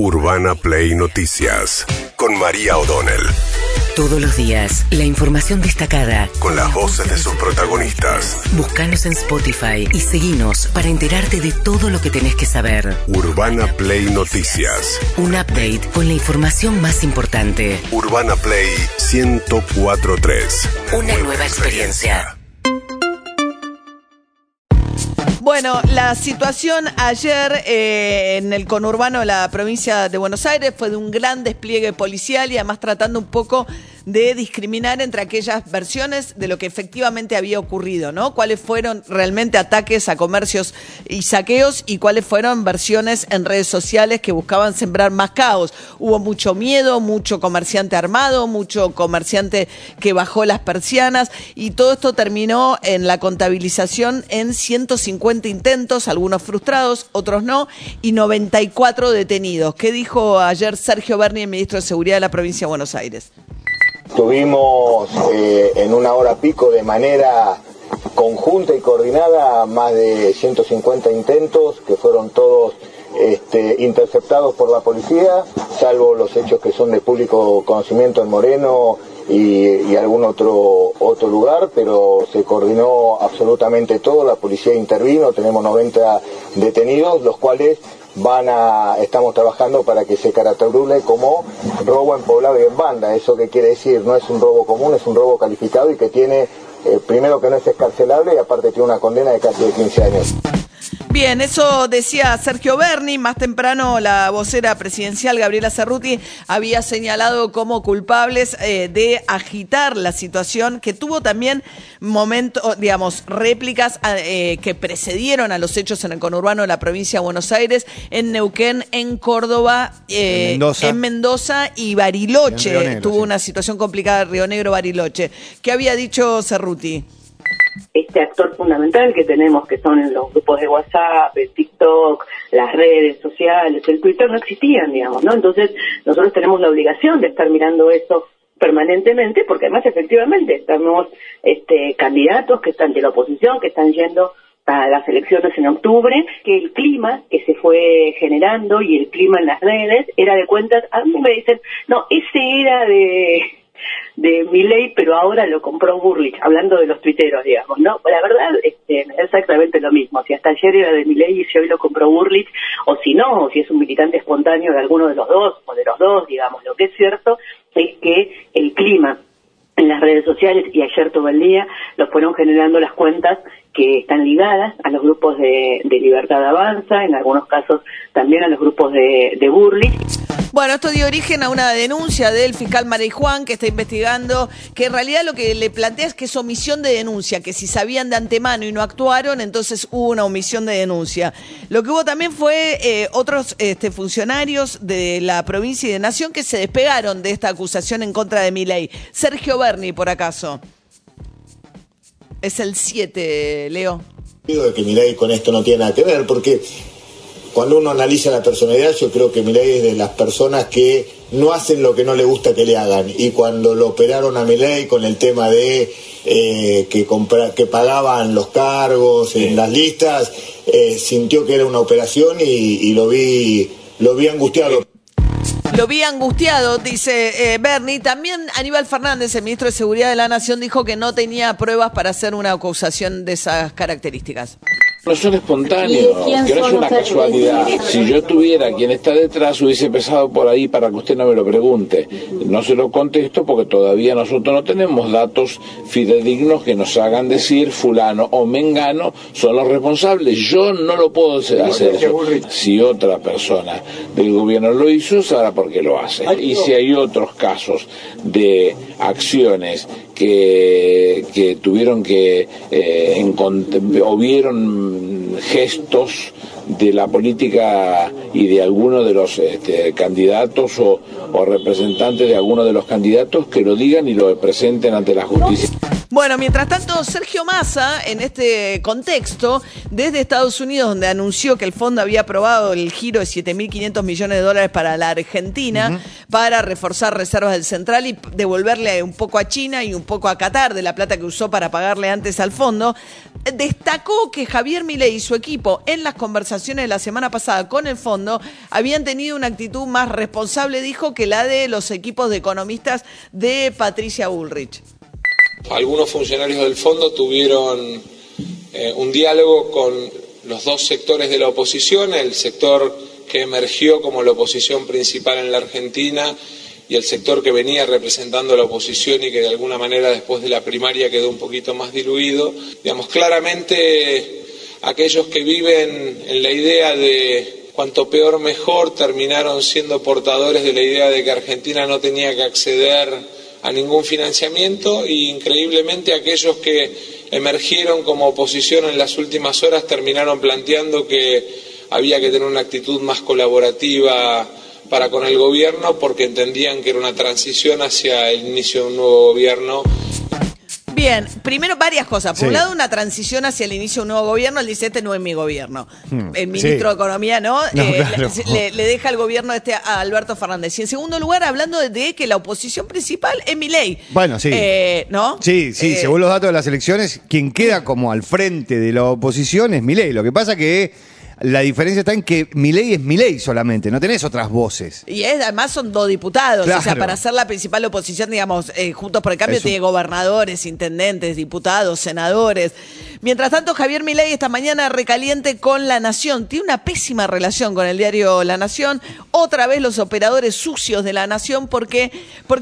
Urbana Play Noticias con María O'Donnell. Todos los días, la información destacada con las voces de sus protagonistas. Búscanos en Spotify y seguinos para enterarte de todo lo que tenés que saber. Urbana Play Noticias. Un update con la información más importante. Urbana Play 104.3. Una nueva experiencia. Bueno, la situación ayer en el conurbano de la provincia de Buenos Aires fue de un gran despliegue policial y además tratando un poco de discriminar entre aquellas versiones de lo que efectivamente había ocurrido, ¿no? Cuáles fueron realmente ataques a comercios y saqueos y cuáles fueron versiones en redes sociales que buscaban sembrar más caos. Hubo mucho miedo, mucho comerciante armado, mucho comerciante que bajó las persianas y todo esto terminó en la contabilización en 150 intentos, algunos frustrados, otros no, y 94 detenidos. ¿Qué dijo ayer Sergio Berni, el ministro de Seguridad de la provincia de Buenos Aires? Tuvimos en una hora pico de manera conjunta y coordinada más de 150 intentos que fueron todos interceptados por la policía, salvo los hechos que son de público conocimiento en Moreno y algún otro lugar, pero se coordinó absolutamente todo, la policía intervino, tenemos 90 detenidos, los cuales estamos trabajando para que se caracterice como robo en poblado y en banda. ¿Eso qué quiere decir? No es un robo común, es un robo calificado y que tiene, primero que no es excarcelable y aparte tiene una condena de casi 15 años. Bien, eso decía Sergio Berni. Más temprano la vocera presidencial Gabriela Cerruti había señalado como culpables de agitar la situación, que tuvo también momentos, digamos, réplicas que precedieron a los hechos en el conurbano de la provincia de Buenos Aires, en Neuquén, en Córdoba, en Mendoza y Bariloche. En Río Negro, tuvo una situación complicada en Río Negro, Bariloche. ¿Qué había dicho Cerruti? Este actor fundamental que tenemos, que son los grupos de WhatsApp, el TikTok, las redes sociales, el Twitter, no existían, digamos, ¿no? Entonces, nosotros tenemos la obligación de estar mirando eso permanentemente, porque además, efectivamente, estamos candidatos que están de la oposición, que están yendo a las elecciones en octubre, que el clima que se fue generando y el clima en las redes era de cuentas. A mí me dicen, no, ese era de Milei, pero ahora lo compró Bullrich, hablando de los tuiteros, digamos, ¿no? La verdad, es exactamente lo mismo. Si hasta ayer era de Milei y si hoy lo compró Bullrich, o si no, o si es un militante espontáneo de alguno de los dos, o de los dos, digamos. Lo que es cierto es que el clima en las redes sociales, y ayer todo el día, los fueron generando las cuentas que están ligadas a los grupos de Libertad Avanza, en algunos casos también a los grupos de Bullrich. Bueno, esto dio origen a una denuncia del fiscal Marijuán, que está investigando, que en realidad lo que le plantea es que es omisión de denuncia, que si sabían de antemano y no actuaron, entonces hubo una omisión de denuncia. Lo que hubo también fue otros funcionarios de la provincia y de Nación que se despegaron de esta acusación en contra de Milei. Sergio Berni, por acaso. Es el 7, Leo. Digo que Milei con esto no tiene nada que ver, porque cuando uno analiza la personalidad, yo creo que Milei es de las personas que no hacen lo que no le gusta que le hagan. Y cuando lo operaron a Milei con el tema de que pagaban los cargos en las listas, sintió que era una operación y lo vi angustiado. Lo vi angustiado, dice Berni. También Aníbal Fernández, el ministro de Seguridad de la Nación, dijo que no tenía pruebas para hacer una acusación de esas características. No son espontáneos, que no es una casualidad. Si yo tuviera quien está detrás, hubiese empezado por ahí para que usted no me lo pregunte. No se lo contesto porque todavía nosotros no tenemos datos fidedignos que nos hagan decir fulano o mengano son los responsables. Yo no lo puedo hacer eso. Si otra persona del gobierno lo hizo, sabrá por qué lo hace. Y si hay otros casos de acciones que tuvieron que o vieron gestos de la política y de alguno de los candidatos o representantes de alguno de los candidatos, que lo digan y lo presenten ante la justicia. Bueno, mientras tanto, Sergio Massa, en este contexto, desde Estados Unidos, donde anunció que el fondo había aprobado el giro de $7.500 millones para la Argentina, para reforzar reservas del central y devolverle un poco a China y un poco a Qatar de la plata que usó para pagarle antes al fondo, destacó que Javier Milei y su equipo en las conversaciones de la semana pasada con el fondo habían tenido una actitud más responsable, dijo, que la de los equipos de economistas de Patricia Bullrich. Algunos funcionarios del fondo tuvieron un diálogo con los dos sectores de la oposición, el sector que emergió como la oposición principal en la Argentina y el sector que venía representando la oposición y que de alguna manera después de la primaria quedó un poquito más diluido. Digamos, claramente aquellos que viven en la idea de cuanto peor mejor terminaron siendo portadores de la idea de que Argentina no tenía que acceder a ningún financiamiento y increíblemente aquellos que emergieron como oposición en las últimas horas terminaron planteando que había que tener una actitud más colaborativa para con el gobierno porque entendían que era una transición hacia el inicio de un nuevo gobierno. Bien, primero varias cosas. Por un lado, una transición hacia el inicio de un nuevo gobierno. Él dice, este no es mi gobierno. El ministro de Economía, ¿no? Claro. Le deja el gobierno a Alberto Fernández. Y en segundo lugar, hablando de que la oposición principal es Milei. Bueno, sí. ¿No? Sí, sí. Según los datos de las elecciones, quien queda como al frente de la oposición es Milei. Lo que pasa que la diferencia está en que Milei es Milei solamente, no tenés otras voces. Y además son dos diputados, claro. O sea, para ser la principal oposición, digamos, Juntos por el Cambio tiene gobernadores, intendentes, diputados, senadores. Mientras tanto, Javier Milei esta mañana recaliente con La Nación. Tiene una pésima relación con el diario La Nación. Otra vez los operadores sucios de La Nación, porque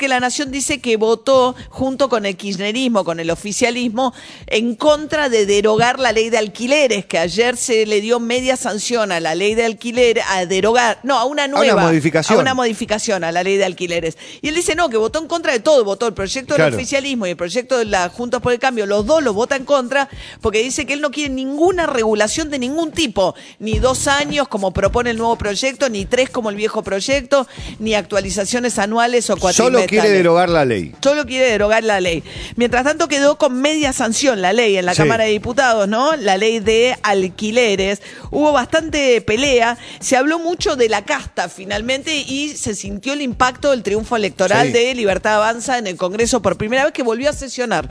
La Nación dice que votó junto con el kirchnerismo, con el oficialismo, en contra de derogar la ley de alquileres, que ayer se le dio media sanción a la ley de alquileres, a derogar, no, a una nueva, a una modificación a la ley de alquileres. Y él dice no, que votó en contra de todo, votó el proyecto del oficialismo y el proyecto de la Juntos por el Cambio, los dos los vota en contra, porque dice que él no quiere ninguna regulación de ningún tipo, ni 2 años como propone el nuevo proyecto, ni 3 como el viejo proyecto, ni actualizaciones anuales o cuatrimestrales. Solo quiere derogar la ley. Solo quiere derogar la ley. Mientras tanto quedó con media sanción la ley en la Cámara de Diputados, ¿no? La ley de alquileres. Hubo bastante pelea, se habló mucho de la casta finalmente y se sintió el impacto del triunfo electoral de Libertad Avanza en el Congreso por primera vez que volvió a sesionar.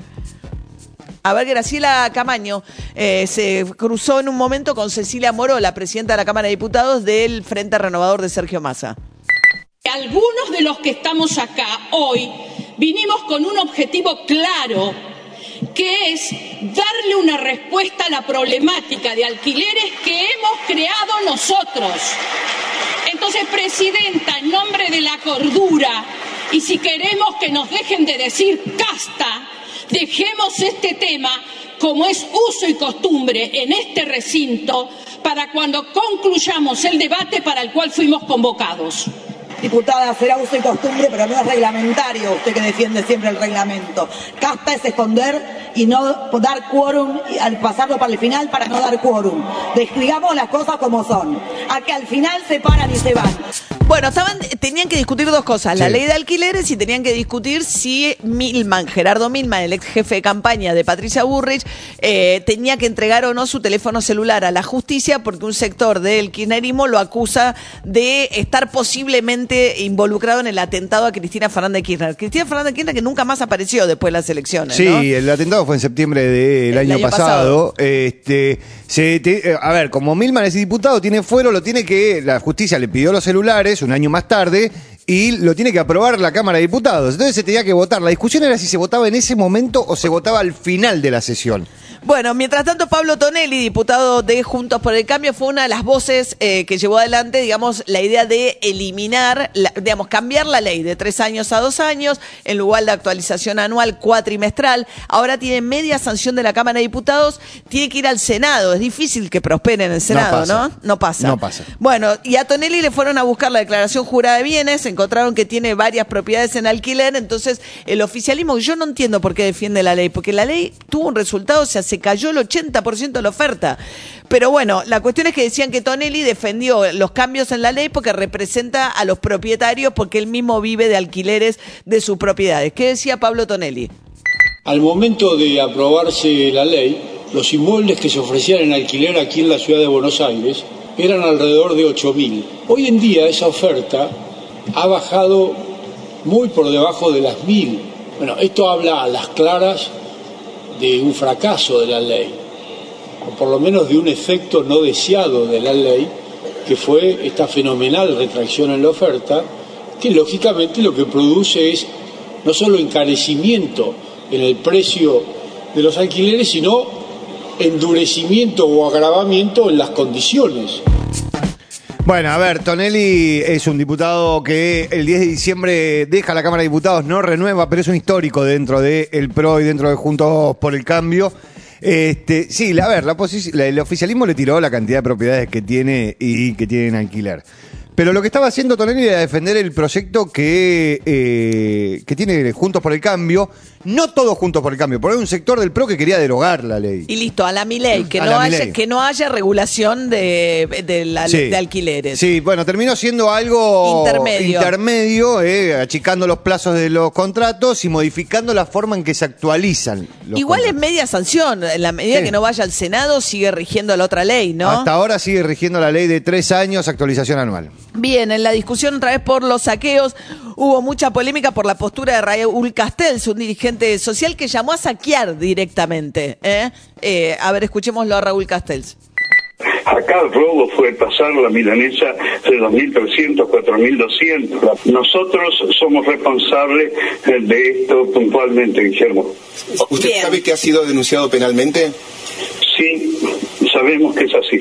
A ver, Graciela Camaño se cruzó en un momento con Cecilia Moreau, la presidenta de la Cámara de Diputados del Frente Renovador de Sergio Massa. Algunos de los que estamos acá hoy vinimos con un objetivo claro, que es darle una respuesta a la problemática de alquileres que hemos creado nosotros. Entonces, Presidenta, en nombre de la cordura, y si queremos que nos dejen de decir casta, dejemos este tema como es uso y costumbre en este recinto para cuando concluyamos el debate para el cual fuimos convocados. Diputada, será uso y costumbre, pero no es reglamentario, usted que defiende siempre el reglamento. Casta es esconder y no dar quórum, al pasarlo para el final para no dar quórum. Describamos las cosas como son, a que al final se paran y se van. Bueno, tenían que discutir dos cosas, la ley de alquileres y tenían que discutir si Milman, Gerardo Milman, el ex jefe de campaña de Patricia Bullrich, tenía que entregar o no su teléfono celular a la justicia porque un sector del kirchnerismo lo acusa de estar posiblemente involucrado en el atentado a Cristina Fernández de Kirchner. Cristina Fernández de Kirchner que nunca más apareció después de las elecciones, ¿no? Sí, el atentado fue en septiembre del año pasado. A ver, como Milman es diputado, tiene fuero, lo tiene que... La justicia le pidió los celulares un año más tarde y lo tiene que aprobar la Cámara de Diputados. Entonces se tenía que votar. La discusión era si se votaba en ese momento o se votaba al final de la sesión. Bueno, mientras tanto, Pablo Tonelli, diputado de Juntos por el Cambio, fue una de las voces que llevó adelante, digamos, la idea de eliminar, cambiar la ley de 3 años a 2 años, en lugar de actualización anual, cuatrimestral. Ahora tiene media sanción de la Cámara de Diputados, tiene que ir al Senado. Es difícil que prospere en el Senado, ¿no? No pasa. Bueno, y a Tonelli le fueron a buscar la declaración jurada de bienes, encontraron que tiene varias propiedades en alquiler, entonces el oficialismo, yo no entiendo por qué defiende la ley, porque la ley tuvo un resultado, se cayó el 80% de la oferta. Pero bueno, la cuestión es que decían que Tonelli defendió los cambios en la ley porque representa a los propietarios, porque él mismo vive de alquileres de sus propiedades. ¿Qué decía Pablo Tonelli? Al momento de aprobarse la ley, los inmuebles que se ofrecían en alquiler aquí en la ciudad de Buenos Aires eran alrededor de 8.000. Hoy en día esa oferta ha bajado muy por debajo de las 1.000. Bueno, esto habla a las claras de un fracaso de la ley. o por lo menos de un efecto no deseado de la ley, que fue esta fenomenal retracción en la oferta, que lógicamente lo que produce es no solo encarecimiento en el precio de los alquileres, sino endurecimiento o agravamiento en las condiciones. Bueno, a ver, Tonelli es un diputado que el 10 de diciembre deja la Cámara de Diputados, no renueva, pero es un histórico dentro del PRO y dentro de Juntos por el Cambio. Sí, a ver, el oficialismo le tiró la cantidad de propiedades que tiene y que tiene en alquiler. Pero lo que estaba haciendo Tonelli era defender el proyecto que tiene Juntos por el Cambio. No todos Juntos por el Cambio, porque hay un sector del PRO que quería derogar la ley. Y listo, a la Milei, que no haya regulación de alquileres. Sí, bueno, terminó siendo algo intermedio, achicando los plazos de los contratos y modificando la forma en que se actualizan los contratos. Es media sanción, en la medida que no vaya al Senado sigue rigiendo la otra ley, ¿no? Hasta ahora sigue rigiendo la ley de 3 años, actualización anual. Bien, en la discusión otra vez por los saqueos hubo mucha polémica por la postura de Raúl Castells, un dirigente social que llamó a saquear directamente. A ver, escuchémoslo a Raúl Castells. Acá el robo fue pasar la milanesa de 2.300 a 4.200. Nosotros somos responsables de esto puntualmente, Guillermo. ¿Usted sabe que ha sido denunciado penalmente? Sí, sabemos que es así.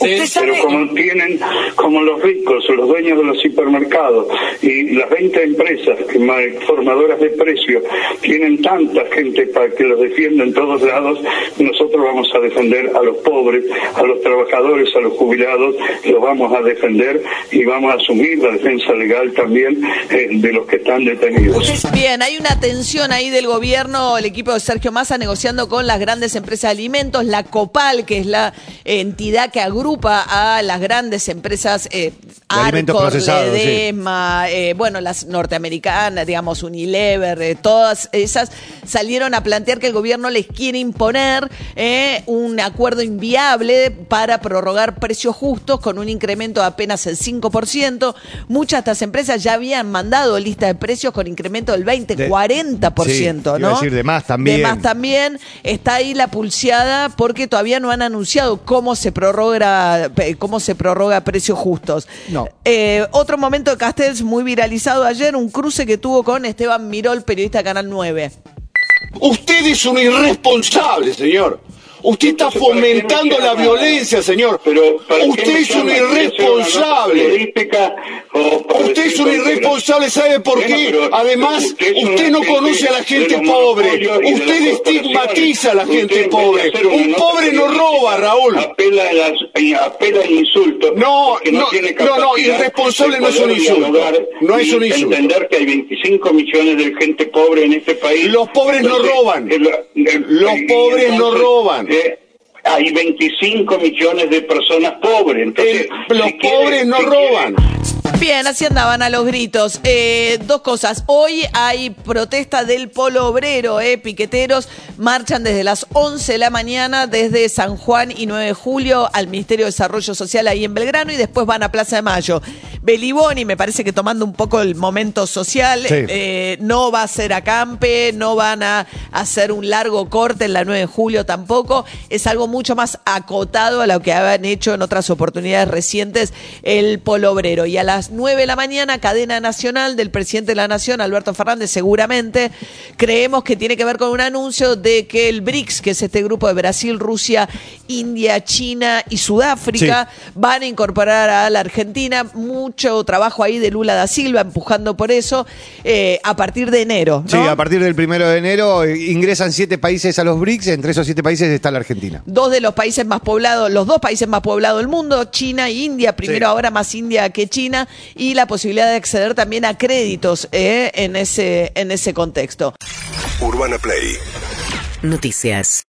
Pero como los ricos, los dueños de los supermercados y las 20 empresas formadoras de precios tienen tanta gente para que los defienda en todos lados, nosotros vamos a defender a los pobres, a los trabajadores, a los jubilados, los vamos a defender y vamos a asumir la defensa legal también de los que están detenidos. Bien, hay una tensión ahí del gobierno, el equipo de Sergio Massa negociando con las grandes empresas de alimentos, la COPAL, que es la entidad que agrupa a las grandes empresas Arcor, Ledema, las norteamericanas, digamos, Unilever, todas esas salieron a plantear que el gobierno les quiere imponer un acuerdo inviable para prorrogar precios justos con un incremento de apenas el 5%. Muchas de estas empresas ya habían mandado lista de precios con incremento del 40%, sí, ¿no? Iba a decir de más también. De más también. Está ahí la pulseada porque todavía no han anunciado cómo se prorroga precios justos. No. Otro momento de Castells muy viralizado ayer, un cruce que tuvo con Esteban Mirol, periodista de Canal 9. Usted es un irresponsable, señor. Usted está fomentando la violencia, señor. Usted es un irresponsable. Usted es un irresponsable, ¿sabe por qué? Además, usted no conoce a la gente pobre. Usted estigmatiza a la gente pobre. Un pobre no roba, Raúl. Apela al insulto. No, irresponsable no es un insulto. No es un insulto. Entender que hay 25 millones de gente pobre en este país. Los pobres no roban. Los pobres no roban. Hay 25 millones de personas pobres. Entonces, los pobres no roban. Bien, así andaban a los gritos. Dos cosas. Hoy hay protesta del Polo Obrero. Piqueteros marchan desde las 11 de la mañana desde San Juan y 9 de julio al Ministerio de Desarrollo Social ahí en Belgrano y después van a Plaza de Mayo. Beliboni, me parece que tomando un poco el momento social, sí. No va a ser acampe, no van a hacer un largo corte en la 9 de julio tampoco. Es algo mucho más acotado a lo que habían hecho en otras oportunidades recientes el Polo Obrero. Y a las 9 de la mañana, cadena nacional del presidente de la Nación, Alberto Fernández, seguramente. Creemos que tiene que ver con un anuncio de que el BRICS, que es este grupo de Brasil, Rusia, India, China y Sudáfrica, van a incorporar a la Argentina. Mucho trabajo ahí de Lula da Silva, empujando por eso, a partir de enero, ¿no? Sí, a partir del 1 de enero ingresan 7 países a los BRICS, entre esos 7 países está la Argentina. Los dos países más poblados del mundo, China e India, ahora más India que China, y la posibilidad de acceder también a créditos en ese contexto. Urbana Play Noticias.